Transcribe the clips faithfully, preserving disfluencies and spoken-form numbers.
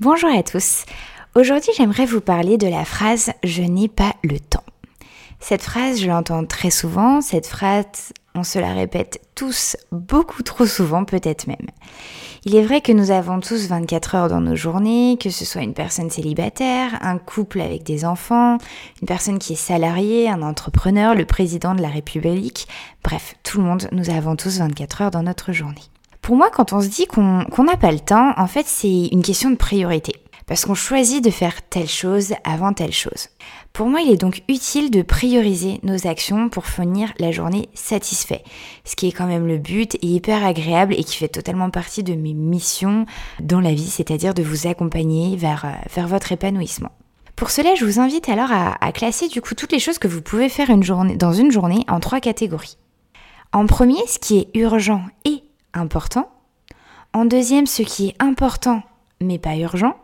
Bonjour à tous. Aujourd'hui, j'aimerais vous parler de la phrase « je n'ai pas le temps ». Cette phrase, je l'entends très souvent, cette phrase, on se la répète tous, beaucoup trop souvent peut-être même. Il est vrai que nous avons tous vingt-quatre heures dans nos journées, que ce soit une personne célibataire, un couple avec des enfants, une personne qui est salariée, un entrepreneur, le président de la République, bref, tout le monde, nous avons tous vingt-quatre heures dans notre journée. Pour moi, quand on se dit qu'on qu'on n'a pas le temps, en fait, c'est une question de priorité. Parce qu'on choisit de faire telle chose avant telle chose. Pour moi, il est donc utile de prioriser nos actions pour finir la journée satisfait, ce qui est quand même le but et hyper agréable et qui fait totalement partie de mes missions dans la vie, c'est-à-dire de vous accompagner vers, vers votre épanouissement. Pour cela, je vous invite alors à, à classer du coup toutes les choses que vous pouvez faire une journée, dans une journée en trois catégories. En premier, ce qui est urgent et important. En deuxième, ce qui est important mais pas urgent.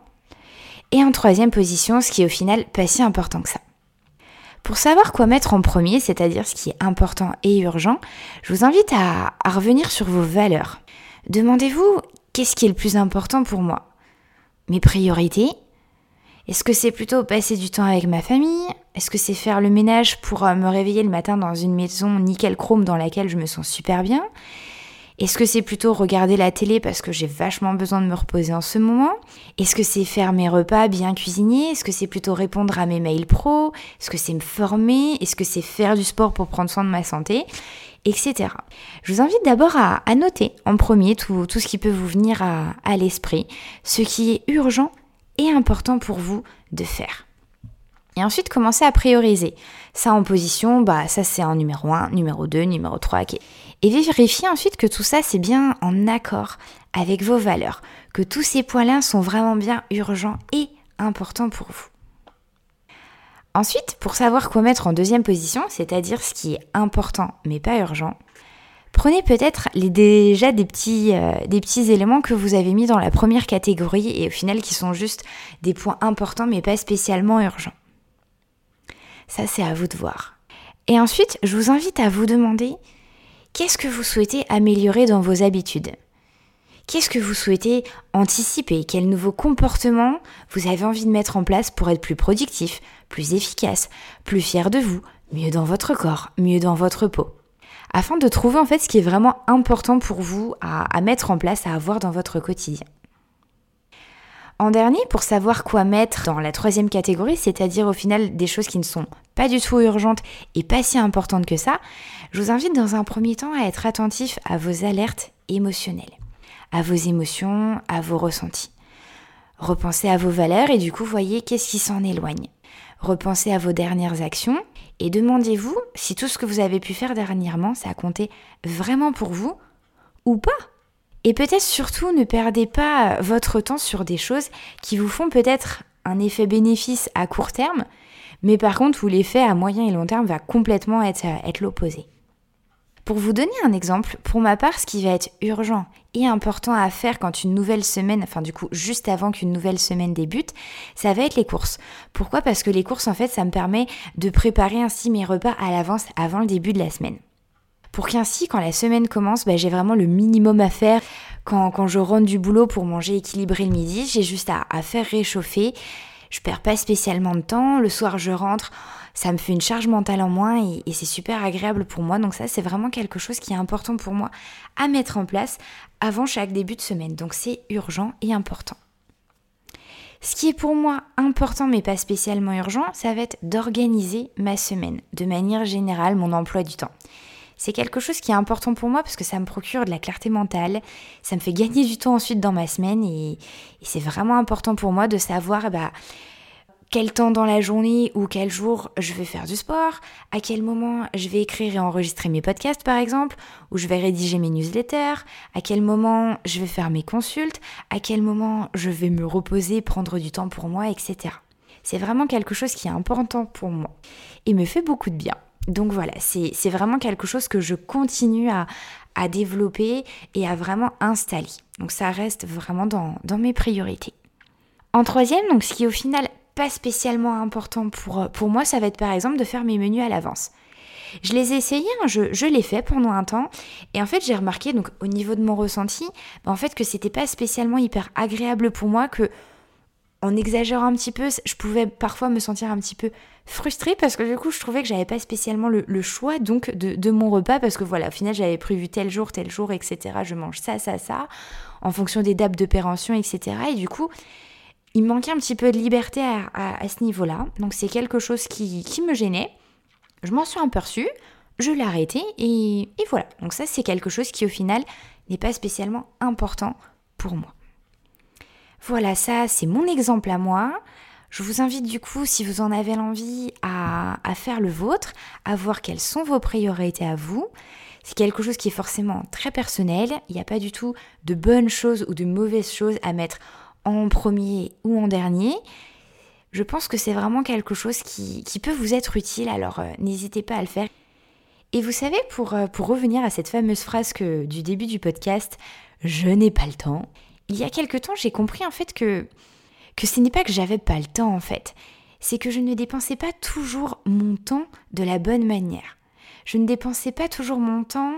Et en troisième position, ce qui est au final pas si important que ça. Pour savoir quoi mettre en premier, c'est-à-dire ce qui est important et urgent, je vous invite à, à revenir sur vos valeurs. Demandez-vous, qu'est-ce qui est le plus important pour moi ? Mes priorités ? Est-ce que c'est plutôt passer du temps avec ma famille ? Est-ce que c'est faire le ménage pour me réveiller le matin dans une maison nickel chrome dans laquelle je me sens super bien ? Est-ce que c'est plutôt regarder la télé parce que j'ai vachement besoin de me reposer en ce moment ? Est-ce que c'est faire mes repas bien cuisinés ? Est-ce que c'est plutôt répondre à mes mails pro ? Est-ce que c'est me former ? Est-ce que c'est faire du sport pour prendre soin de ma santé ? Etc. Je vous invite d'abord à, à noter en premier tout, tout ce qui peut vous venir à, à l'esprit, ce qui est urgent et important pour vous de faire. Et ensuite, commencez à prioriser. Ça en position, bah ça c'est en numéro un, numéro deux, numéro trois. Okay. Et vérifiez ensuite que tout ça c'est bien en accord avec vos valeurs, que tous ces points-là sont vraiment bien urgents et importants pour vous. Ensuite, pour savoir quoi mettre en deuxième position, c'est-à-dire ce qui est important mais pas urgent, prenez peut-être les, déjà des petits, euh, des petits éléments que vous avez mis dans la première catégorie et au final qui sont juste des points importants mais pas spécialement urgents. Ça, c'est à vous de voir. Et ensuite, je vous invite à vous demander qu'est-ce que vous souhaitez améliorer dans vos habitudes ? Qu'est-ce que vous souhaitez anticiper ? Quel nouveau comportement vous avez envie de mettre en place pour être plus productif, plus efficace, plus fier de vous, mieux dans votre corps, mieux dans votre peau ? Afin de trouver en fait ce qui est vraiment important pour vous à, à mettre en place, à avoir dans votre quotidien. En dernier, pour savoir quoi mettre dans la troisième catégorie, c'est-à-dire au final des choses qui ne sont pas du tout urgentes et pas si importantes que ça, je vous invite dans un premier temps à être attentif à vos alertes émotionnelles, à vos émotions, à vos ressentis. Repensez à vos valeurs et du coup voyez qu'est-ce qui s'en éloigne. Repensez à vos dernières actions et demandez-vous si tout ce que vous avez pu faire dernièrement, ça a compté vraiment pour vous ou pas. Et peut-être surtout, ne perdez pas votre temps sur des choses qui vous font peut-être un effet bénéfice à court terme, mais par contre, où l'effet à moyen et long terme va complètement être, être l'opposé. Pour vous donner un exemple, pour ma part, ce qui va être urgent et important à faire quand une nouvelle semaine, enfin du coup juste avant qu'une nouvelle semaine débute, ça va être les courses. Pourquoi ? Parce que les courses, en fait, ça me permet de préparer ainsi mes repas à l'avance avant le début de la semaine. Pour qu'ainsi, quand la semaine commence, bah, j'ai vraiment le minimum à faire. Quand, quand je rentre du boulot pour manger équilibré le midi, j'ai juste à, à faire réchauffer. Je perds pas spécialement de temps. Le soir, je rentre. Ça me fait une charge mentale en moins et, et c'est super agréable pour moi. Donc ça, c'est vraiment quelque chose qui est important pour moi à mettre en place avant chaque début de semaine. Donc c'est urgent et important. Ce qui est pour moi important mais pas spécialement urgent, ça va être d'organiser ma semaine, de manière générale, mon emploi du temps. C'est quelque chose qui est important pour moi parce que ça me procure de la clarté mentale, ça me fait gagner du temps ensuite dans ma semaine et, et c'est vraiment important pour moi de savoir bah, quel temps dans la journée ou quel jour je vais faire du sport, à quel moment je vais écrire et enregistrer mes podcasts par exemple, ou je vais rédiger mes newsletters, à quel moment je vais faire mes consultes, à quel moment je vais me reposer, prendre du temps pour moi, et cetera. C'est vraiment quelque chose qui est important pour moi et me fait beaucoup de bien. Donc voilà, c'est, c'est vraiment quelque chose que je continue à, à développer et à vraiment installer. Donc ça reste vraiment dans, dans mes priorités. En troisième, donc ce qui est au final pas spécialement important pour, pour moi, ça va être par exemple de faire mes menus à l'avance. Je les ai essayés, hein, je, je l'ai fait pendant un temps et en fait j'ai remarqué donc au niveau de mon ressenti, bah, en fait que c'était pas spécialement hyper agréable pour moi, que en exagérant un petit peu, je pouvais parfois me sentir un petit peu frustrée parce que du coup je trouvais que j'avais pas spécialement le, le choix donc de, de mon repas parce que voilà, au final j'avais prévu tel jour, tel jour, et cetera. Je mange ça, ça, ça, en fonction des dates de péremption, et cetera. Et du coup, il manquait un petit peu de liberté à, à, à ce niveau-là. Donc c'est quelque chose qui, qui me gênait. Je m'en suis aperçue, je l'ai arrêté et, et voilà. Donc ça c'est quelque chose qui au final n'est pas spécialement important pour moi. Voilà, ça c'est mon exemple à moi. Je vous invite du coup, si vous en avez l'envie, à, à faire le vôtre, à voir quelles sont vos priorités à vous. C'est quelque chose qui est forcément très personnel. Il n'y a pas du tout de bonnes choses ou de mauvaises choses à mettre en premier ou en dernier. Je pense que c'est vraiment quelque chose qui, qui peut vous être utile, alors euh, n'hésitez pas à le faire. Et vous savez, pour, euh, pour revenir à cette fameuse phrase que, du début du podcast, « je n'ai pas le temps », il y a quelque temps, j'ai compris en fait que, que ce n'est pas que j'avais pas le temps en fait, c'est que je ne dépensais pas toujours mon temps de la bonne manière. Je ne dépensais pas toujours mon temps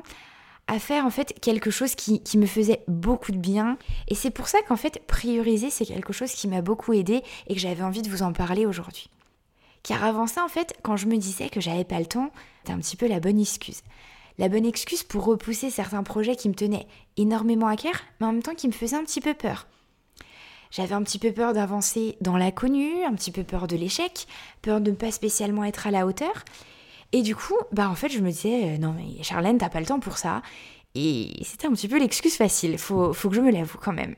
à faire en fait quelque chose qui, qui me faisait beaucoup de bien. Et c'est pour ça qu'en fait prioriser c'est quelque chose qui m'a beaucoup aidée et que j'avais envie de vous en parler aujourd'hui. Car avant ça en fait, quand je me disais que j'avais pas le temps, c'était un petit peu la bonne excuse. La bonne excuse pour repousser certains projets qui me tenaient énormément à cœur, mais en même temps qui me faisaient un petit peu peur. J'avais un petit peu peur d'avancer dans l'inconnu, un petit peu peur de l'échec, peur de ne pas spécialement être à la hauteur. Et du coup, bah en fait, je me disais, euh, non mais Charlène, t'as pas le temps pour ça. Et c'était un petit peu l'excuse facile, faut, faut que je me l'avoue quand même.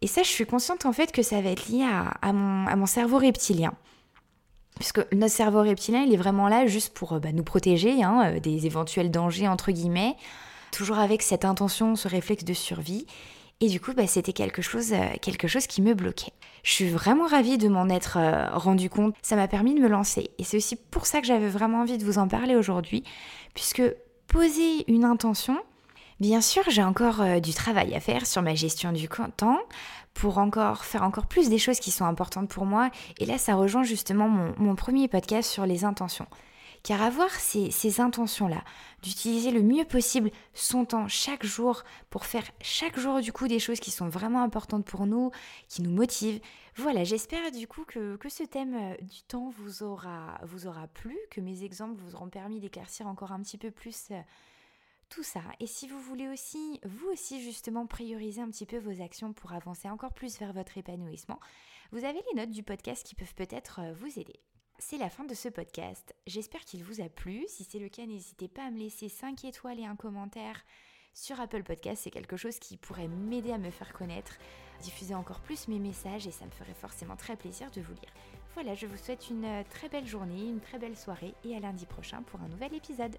Et ça, je suis consciente en fait que ça va être lié à, à, mon, à mon cerveau reptilien. Parce que notre cerveau reptilien, il est vraiment là juste pour bah, nous protéger hein, des éventuels dangers, entre guillemets, toujours avec cette intention, ce réflexe de survie. Et du coup, bah, c'était quelque chose, euh, quelque chose qui me bloquait. Je suis vraiment ravie de m'en être euh, rendue compte. Ça m'a permis de me lancer. Et c'est aussi pour ça que j'avais vraiment envie de vous en parler aujourd'hui. Puisque poser une intention, bien sûr, j'ai encore euh, du travail à faire sur ma gestion du temps pour encore faire encore plus des choses qui sont importantes pour moi. Et là, ça rejoint justement mon, mon premier podcast sur les intentions. Car avoir ces, ces intentions-là, d'utiliser le mieux possible son temps chaque jour pour faire chaque jour du coup des choses qui sont vraiment importantes pour nous, qui nous motivent. Voilà, j'espère du coup que, que ce thème du temps vous aura, vous aura plu, que mes exemples vous auront permis d'éclaircir encore un petit peu plus euh, tout ça. Et si vous voulez aussi, vous aussi justement, prioriser un petit peu vos actions pour avancer encore plus vers votre épanouissement, vous avez les notes du podcast qui peuvent peut-être euh, vous aider. C'est la fin de ce podcast, j'espère qu'il vous a plu, si c'est le cas n'hésitez pas à me laisser cinq étoiles et un commentaire sur Apple Podcast, c'est quelque chose qui pourrait m'aider à me faire connaître, diffuser encore plus mes messages et ça me ferait forcément très plaisir de vous lire. Voilà, je vous souhaite une très belle journée, une très belle soirée et à lundi prochain pour un nouvel épisode.